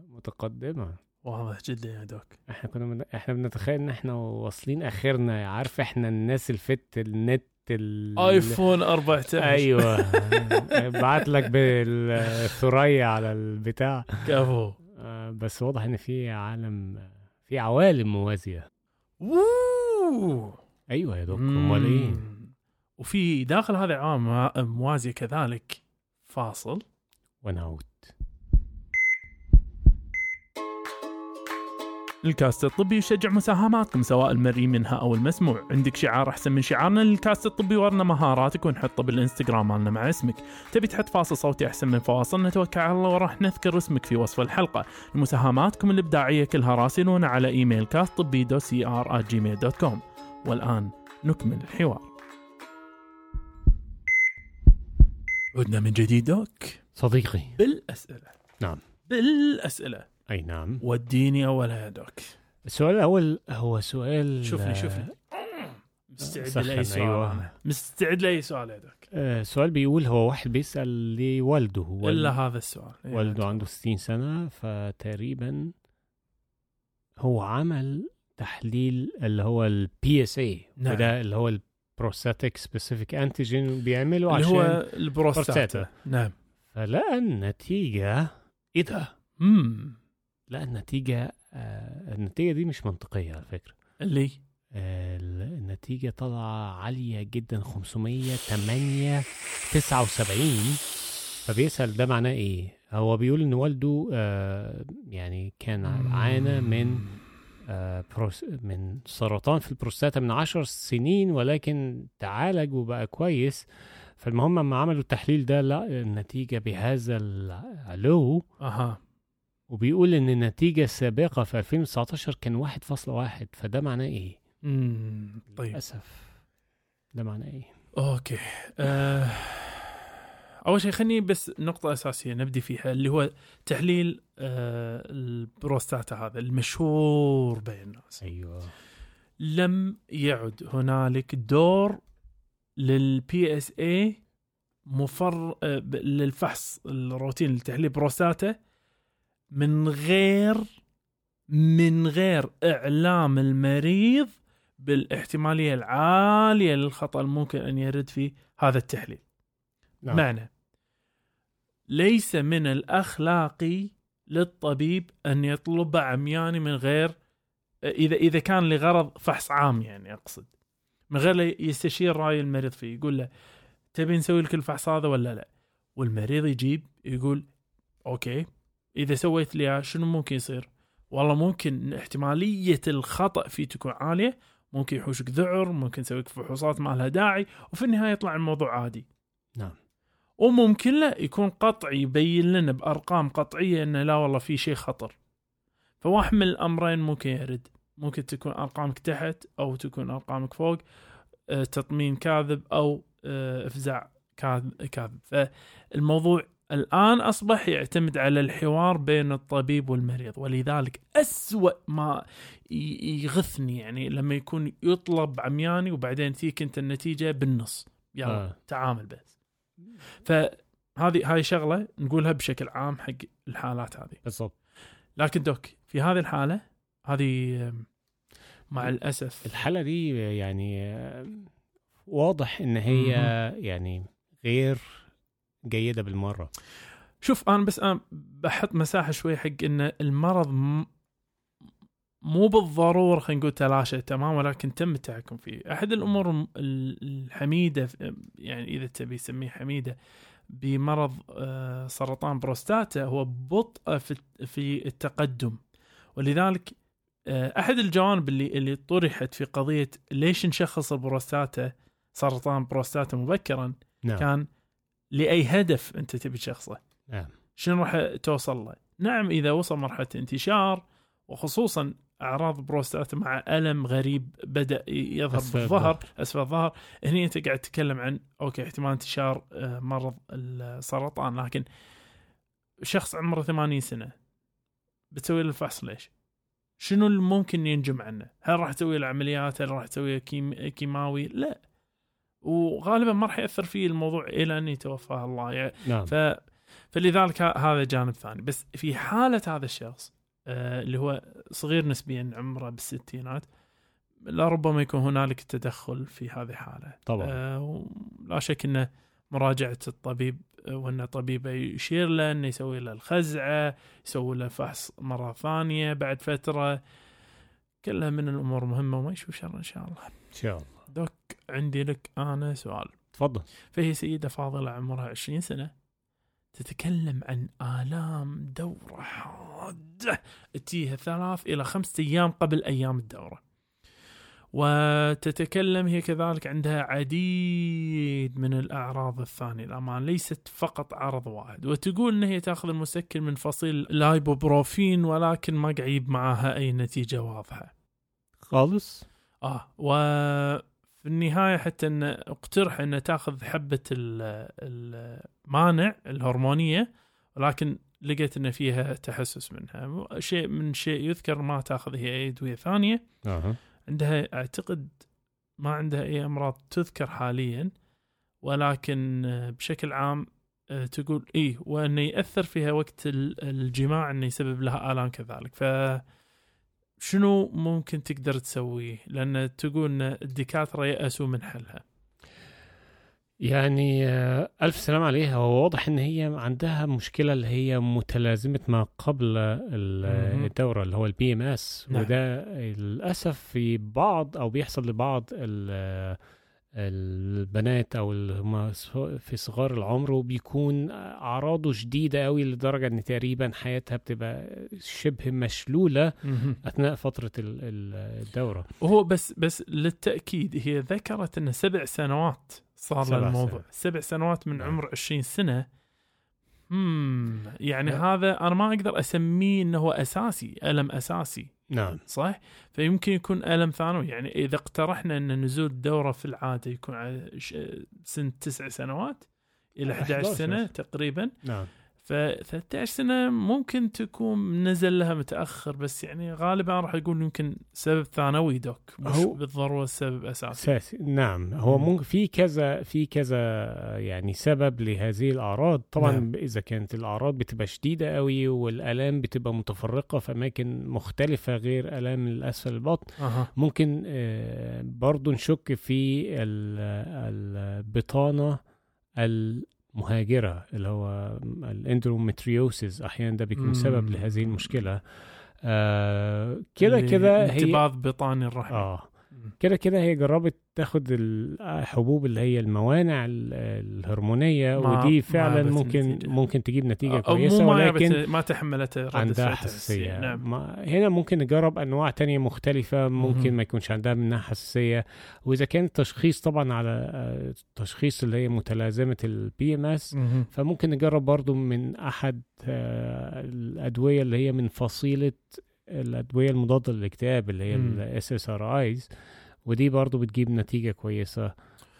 متقدمة. واضح جدا يا دوك. إحنا كنا من... إحنا بنتخيل إن إحنا واصلين آخرنا، عارف إحنا الناس الفت النت ال... آيفون فورتين. أيوة. بعت لك بالثريا على البتاع كفو. بس واضح إن في عالم، في عوالم موازية. أوه. أيوة يا دوك. أمال. وفي داخل هذا العالم موازية كذلك. فاصل ونعود. الكاست الطبي يشجع مساهماتكم سواء المرئي منها أو المسموع. عندك شعار أحسن من شعارنا للكاست الطبي؟ ورنا مهاراتك ونحطه بالإنستغرام مالنا مع اسمك. تبي تحط فاصل صوتي أحسن من فاصل؟ نتوكل على الله وراح نذكر اسمك في وصف الحلقة. لمساهماتكم الإبداعية كلها راسلونا على إيميل كاست طبي دوت سي آر آت جيميل دوت كوم. والآن نكمل الحوار. عدنا من جديد دوك صديقي بالأسئلة. نعم بالأسئلة. أي نعم. وديني أولها يا دوك. السؤال الأول هو سؤال شوفني شوفني مستعد لأي سؤال. أيوة. مستعد لأي سؤال يا دوك. آه سؤال بيقول هو واحد بيسأل لوالده والده. إلا هذا السؤال والده عنده ستين سنة، فتقريبا هو عمل تحليل اللي هو ال بي إس إيه. نعم. وده اللي هو البروستاتيك سبيسيفيك أنتيجين بيعمله عشان هو البروستاتة. نعم. فلقى النتيجة إيه ده؟ مم. لا النتيجة آه النتيجة دي مش منطقية على فكرة. ليه؟ آه النتيجة طلع عالية جدا، خمسمية تمانية تسعة وسبعين. فبيسأل ده معناه ايه؟ هو بيقول ان والده آه يعني كان عانى من آه من سرطان في البروستاتا من عشر سنين، ولكن تعالج وبقى كويس. فالمهم لما عملوا التحليل ده لا النتيجة بهذا العلو. اها. وبيقول ان النتيجة السابقة في ألفين وتسعتاشر كان واحد فاصلة واحد. فده معناه ايه؟ امم طيب للاسف ده معناه ايه؟ اوكي. أه... اول شيء خليني بس نقطة اساسية نبدي فيها اللي هو تحليل أه... البروستاتا هذا المشهور بين الناس. ايوه. لم يعد هنالك دور للبي اس اي مفر للفحص الروتين لتحليل بروستاتا من غير من غير إعلام المريض بالاحتمالية العالية للخطأ الممكن أن يرد في هذا التحليل. نعم. معنى ليس من الأخلاقي للطبيب أن يطلب عمياني من غير إذا إذا كان لغرض فحص عام، يعني أقصد من غير يستشير رأي المريض فيه، يقول له تبي نسوي لك الفحص هذا ولا لا، والمريض يجيب يقول أوكي إذا سويت ليها شنو ممكن يصير؟ والله ممكن احتمالية الخطأ فيه تكون عالية، ممكن يحوشك ذعر، ممكن يسويك فحوصات ما لها داعي، وفي النهاية يطلع الموضوع عادي. نعم. وممكن لا يكون قطعي، يبين لنا بأرقام قطعية إنه لا والله في شيء خطر. فواحد من الأمرين ممكن يرد، ممكن تكون أرقامك تحت أو تكون أرقامك فوق، اه تطمين كاذب أو اه إفزاع كاذب. فالموضوع الآن أصبح يعتمد على الحوار بين الطبيب والمريض، ولذلك أسوأ ما يغثني يعني لما يكون يطلب عمياني وبعدين تيك أنت النتيجة بالنص يلا آه. تعامل بس. فهذه هذه شغلة نقولها بشكل عام حق الحالات هذه بالضبط. لكن دوك في هذه الحالة هذه مع الأسف الحالة دي يعني واضح إن هي يعني غير جيدة بالمرة. شوف أنا بس أنا بحط مساحة شوي حق إن المرض مو بالضرورة خلينا نقول تلاشى تمام، ولكن تم التحكم فيه. أحد الأمور الحميدة يعني إذا تبي سميه حميدة بمرض سرطان بروستاتا هو بطء في التقدم، ولذلك أحد الجوانب اللي اللي طرحت في قضية ليش نشخص البروستاتا سرطان بروستاتا مبكرا نعم. كان لأي هدف أنت تبي تشخصه نعم. شنو راح توصل له؟ نعم إذا وصل مرحلة انتشار وخصوصا أعراض بروستاتا مع ألم غريب بدأ يظهر بالظهر أسفل الظهر، هنا أنت قاعد تتكلم عن أوكي احتمال انتشار مرض السرطان. لكن شخص عمره ثمانين سنة بتسوي له الفحص ليش؟ شنو الممكن ينجم عنه؟ هل راح تسوي العمليات؟ هل راح تسوي كيم... كيماوي؟ لا، وغالبا ما راح يأثر فيه الموضوع إلى أن يتوفى الله يعني نعم. ف... فلذلك هذا جانب ثاني. بس في حالة هذا الشخص آه اللي هو صغير نسبيا عمره بالستينات لربما يكون هنالك تدخل في هذه الحالة طبعا آه لا شك أن مراجعة الطبيب وأن طبيبه يشير له أنه يسوي له الخزعة، يسوي له فحص مرة ثانية بعد فترة، كلها من الأمور مهمة وما يشوف شر إن شاء الله. إن شاء الله. دوك عندي لك أنا سؤال. تفضل. فهي سيدة فاضلة عمرها عشرين سنة تتكلم عن آلام دورة حادة تجيها ثلاث إلى خمس أيام قبل أيام الدورة، وتتكلم هي كذلك عندها عديد من الأعراض الثانية الأمان ليست فقط عرض واحد، وتقول أنها تأخذ المسكن من فصيل الهايبوبروفين ولكن ما قعيب معها أي نتيجة واضحة خالص. آه وفي النهاية حتى أن اقترح أنها تأخذ حبة المانع الهرمونية ولكن لقيت أن فيها تحسس منها شيء من شيء يذكر ما تأخذ هي أي أدوية ثانية. أه. عندها أعتقد ما عندها أي أمراض تذكر حاليا، ولكن بشكل عام تقول إيه وأنه يأثر فيها وقت الجماع أنه يسبب لها آلام كذلك. فشنو ممكن تقدر تسويه؟ لأن تقول أن الدكاترة يأسوا من حلها. يعني ألف سلام عليها، وواضح أن هي عندها مشكلة اللي هي متلازمة ما قبل الدورة اللي هو ال بي إم إس نعم. وده للأسف في بعض أو بيحصل لبعض البنات أو في صغار العمر، وبيكون أعراضه شديدة قوي لدرجة أن تقريبا حياتها بتبقى شبه مشلولة مم. أثناء فترة الدورة. وهو بس بس للتأكيد هي ذكرت أن سبع سنوات صار الموضوع سنة. سبع سنوات من نعم. عمر عشرين سنة مم. يعني نعم. هذا أنا ما أقدر أسميه إنه هو أساسي ألم أساسي نعم صح، فيمكن يكون ألم ثانوي. يعني إذا اقترحنا أن نزول الدورة في العادة يكون على سن تسع سنوات إلى أحد عشر سنة تقريبا نعم، ف13 سنة ممكن تكون نزل لها متأخر، بس يعني غالبا راح يقول يمكن سبب ثانوي دوك مش بالضرورة سبب أساسي. أساسي نعم، هو ممكن في كذا في كذا يعني سبب لهذه الأعراض طبعا نعم. إذا كانت الأعراض بتبقى شديدة قوي والألام بتبقى متفرقة في أماكن مختلفة غير ألام الأسفل البطن أه. ممكن برضو نشك في البطانة ال مهاجرة اللي هو الاندومتريوسيس، أحيانا ده بيكون مم. سبب لهذه المشكلة. آه كده كده هي انتباض بطاني الرحم آه كده كده هي جربت تاخد الحبوب اللي هي الموانع الهرمونية ودي فعلا ممكن نتيجة. ممكن تجيب نتيجة كويسة ولكن ما تحملتها عندها حساسية نعم. هنا ممكن نجرب أنواع تانية مختلفة ممكن مم. ما يكونش عندها منها حساسية. وإذا كان التشخيص طبعا على تشخيص اللي هي متلازمة ال بي إم إس مم. فممكن نجرب برضو من أحد الأدوية اللي هي من فصيلة الأدوية المضادة للاكتئاب اللي هي ال إس إس آر آي ودي برضو بتجيب نتيجة كويسة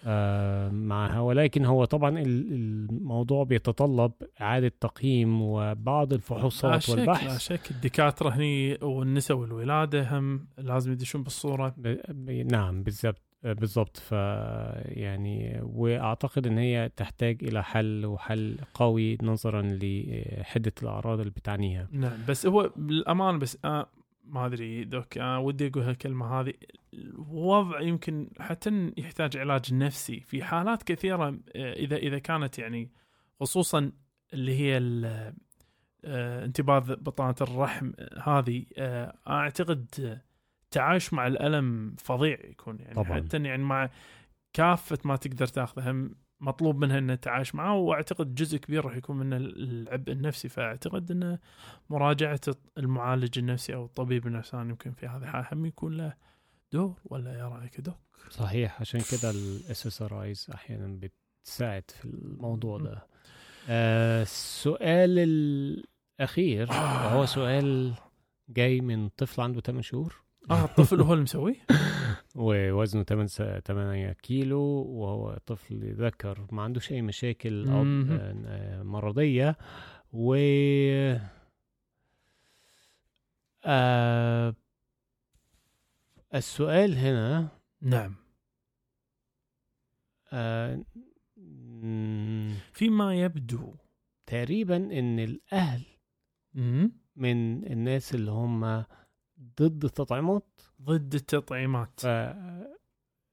آه معها. ولكن هو طبعا الموضوع بيتطلب إعادة تقييم وبعض الفحوصات والبحث. لا شك الدكاترة هني والنساء والولادة هم لازم يدشون بالصورة ب... ب... نعم بالضبط. بالظبط. ف يعني واعتقد ان هي تحتاج الى حل وحل قوي نظرا لحده الاعراض اللي بتعنيها. نعم بس هو بالامان بس آه ما ادري دوك آه ودي اقول هالكلمه هذه، الوضع يمكن حتى يحتاج علاج نفسي في حالات كثيره آه اذا اذا كانت يعني خصوصا اللي هي آه انتباض بطانه الرحم هذه آه اعتقد تعايش مع الألم فظيع يكون يعني طبعاً. حتى يعني مع كافة ما تقدر تأخذه هم مطلوب منها أن تعايش معه، وأعتقد جزء كبير راح يكون من العبء النفسي. فأعتقد أن مراجعة المعالج النفسي أو الطبيب النفساني يمكن في هذا الحال هم يكون له دور، ولا يراك دوك؟ صحيح، عشان كده ال إس إس آر آيز أحيانا بتساعد في الموضوع ده. آه السؤال الأخير آه. هو سؤال جاي من طفل عنده ثمانية شهور اه الطفل هو اللي مسويه ووزنه ثمانية كيلو، وهو طفل ذكر ما عندوش اي مشاكل او مرضيه، و آه... السؤال هنا نعم آه... فيما يبدو تقريبا ان الاهل من الناس اللي هم ضد التطعيمات ضد التطعيمات ف...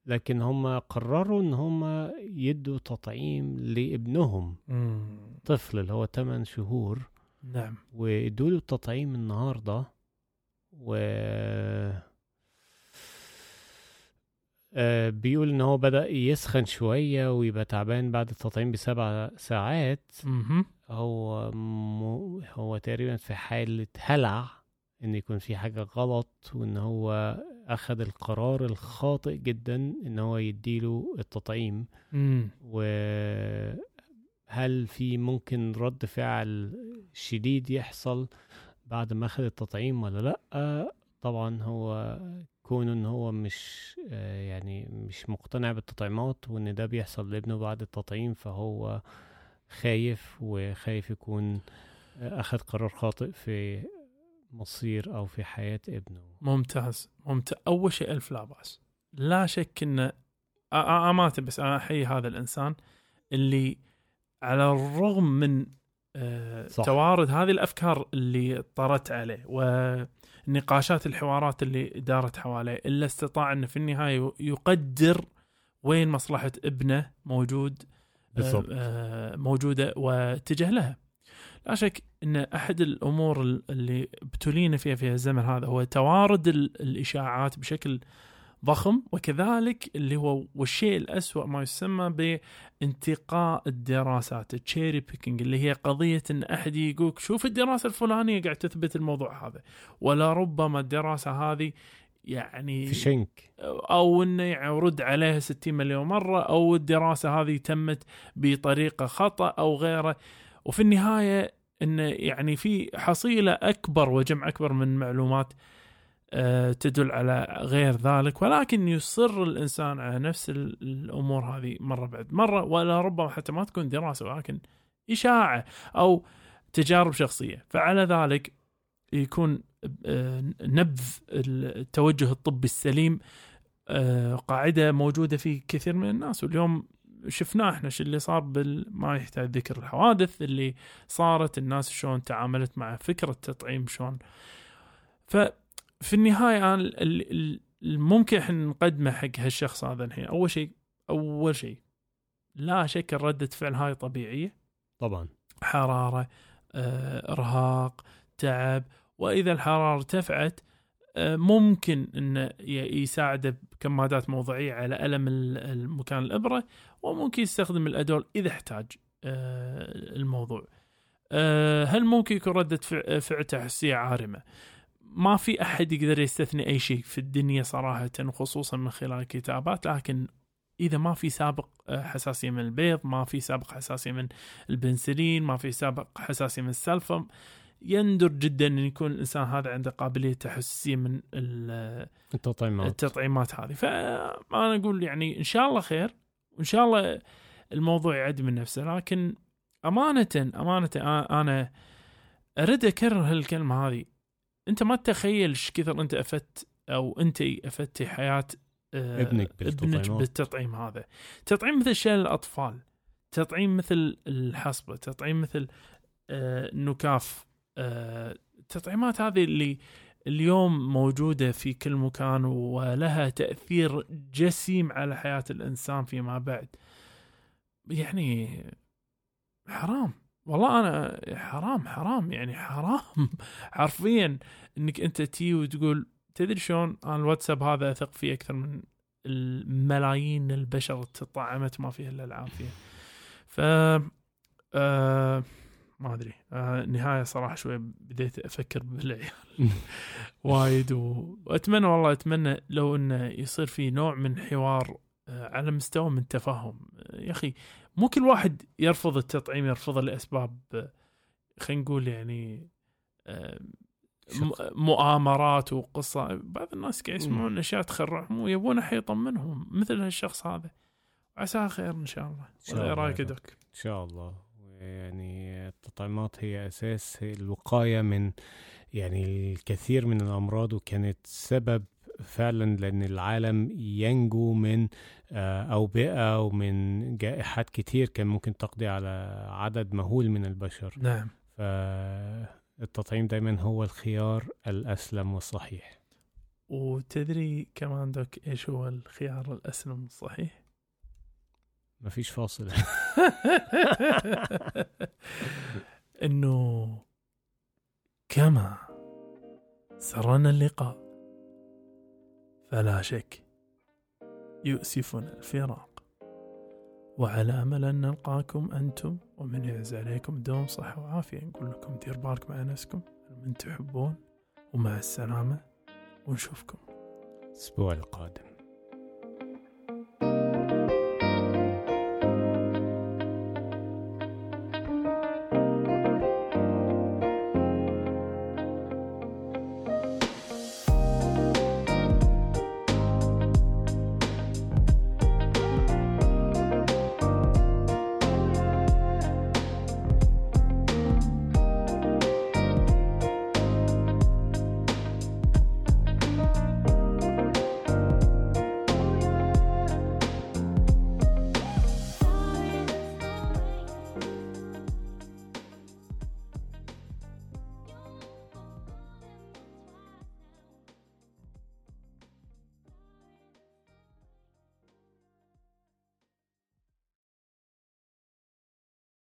لكن هم قرروا ان هم يدوا تطعيم لابنهم مم. طفل اللي هو ثمانية شهور نعم، وادوا له التطعيم النهارده، و آه بيقول ان هو بدأ يسخن شويه ويبقى تعبان بعد التطعيم بسبع ساعات مم. هو م... هو تقريبا في حاله هلع، ان يكون في حاجة غلط، وان هو اخذ القرار الخاطئ جدا ان هو يديله التطعيم. مم. وهل في ممكن رد فعل شديد يحصل بعد ما اخذ التطعيم ولا لا؟ طبعا هو كونه ان هو مش يعني مش مقتنع بالتطعيمات، وان ده بيحصل لابنه بعد التطعيم، فهو خايف، وخايف يكون اخذ قرار خاطئ في مصير أو في حياة ابنه. ممتاز ممتاز. أول شيء ألف لا بأس، لا شك إن أماتي، بس أنا أحيي هذا الإنسان اللي على الرغم من آه توارد هذه الأفكار اللي طرت عليه ونقاشات الحوارات اللي دارت حواليه، إلا استطاع إن في النهاية يقدر وين مصلحة ابنه موجود آه آه موجودة واتجه لها. لا شك إن أحد الأمور اللي ابتلينا فيها في الزمن هذا هو توارد الإشاعات بشكل ضخم، وكذلك اللي هو والشيء الأسوأ ما يسمى بانتقاء الدراسات، تشيري بيكينج، اللي هي قضية إن أحد يقولك شوف الدراسة الفلانية قاعد تثبت الموضوع هذا، ولا ربما الدراسة هذه يعني فشنك، أو إنه يعرض عليها ستين مليون مرة، أو الدراسة هذه تمت بطريقة خطأ أو غيره. وفي النهاية إن يعني في حصيلة أكبر وجمع أكبر من معلومات تدل على غير ذلك، ولكن يصر الإنسان على نفس الأمور هذه مرة بعد مرة، ولا ربما حتى ما تكون دراسة ولكن إشاعة أو تجارب شخصية. فعلى ذلك يكون نبذ التوجه الطبي السليم قاعدة موجودة في كثير من الناس، واليوم شفنا احنا شو اللي صار بال... ما يحتاج ذكر الحوادث اللي صارت، الناس شلون تعاملت مع فكرة التطعيم شلون. ففي النهاية الممكن احنا نقدمه حق هالشخص هذا الحين، اول شيء اول شيء لا شك ردة فعل هاي طبيعية طبعا، حرارة اه ارهاق تعب، واذا الحرارة ارتفعت ممكن أن يساعده بكمادات موضعية على ألم المكان الإبرة، وممكن يستخدم الأدوية إذا احتاج الموضوع. هل ممكن يكون ردة فعل تحسية عارمة؟ ما في أحد يقدر يستثني أي شيء في الدنيا صراحة، خصوصا من خلال الكتابات. لكن إذا ما في سابق حساسية من البيض، ما في سابق حساسية من البنسلين، ما في سابق حساسية من السلفم، يندر جدا أن يكون الإنسان هذا عنده قابلية تحسية من التطعيمات. التطعيمات هذه، فأنا أقول يعني إن شاء الله خير، وإن شاء الله الموضوع يعد من نفسه. لكن أمانة أمانة أنا أريد أكرر هالكلمة هذه، أنت ما تتخيل كثر أنت أفدت أو أنت أفدت حياة ابنك بالتطعيم, بالتطعيم هذا تطعيم مثل شيء للأطفال, تطعيم مثل الحصبة, تطعيم مثل النكاف, التطعيمات هذه اللي اليوم موجودة في كل مكان ولها تأثير جسيم على حياة الإنسان فيما بعد. يعني حرام والله, أنا حرام حرام يعني حرام حرفيا إنك أنت تي وتقول تدري شون أنا الواتساب هذا أثق فيه أكثر من الملايين البشر تطعمت ما فيه إلا العافية. ف آه... ما أدري آه نهاية صراحة شوي بديت أفكر بالعيال وايد, وأتمنى والله أتمنى لو أنه يصير في نوع من حوار آه على مستوى من تفاهم. آه يا أخي مو كل واحد يرفض التطعيم يرفضه لأسباب آه خلينا نقول يعني آه مؤامرات وقصة. بعض الناس كي يسمعون أشياء تخرعهم ويبون حيطم منهم مثل هالشخص هذا. عساه خير إن شاء الله. إيه رأيك دوك؟ إن شاء الله. يعني التطعيمات هي أساس الوقاية من يعني الكثير من الأمراض, وكانت سبب فعلا لأن العالم ينجو من أوبئة ومن جائحات كتير كان ممكن تقضي على عدد مهول من البشر. نعم. فالتطعيم دايما هو الخيار الأسلم والصحيح. وتدري كمان دوك إيش هو الخيار الأسلم والصحيح؟ ما فيش فاصل إنه كما سرنا اللقاء فلا شك يؤسفنا الفراق, وعلى أمل أن نلقاكم أنتم ومن يعز عليكم. دوم صحة وعافية. نقول لكم دير بالك مع نفسكم من تحبون, ومع السلامة ونشوفكم الأسبوع القادم.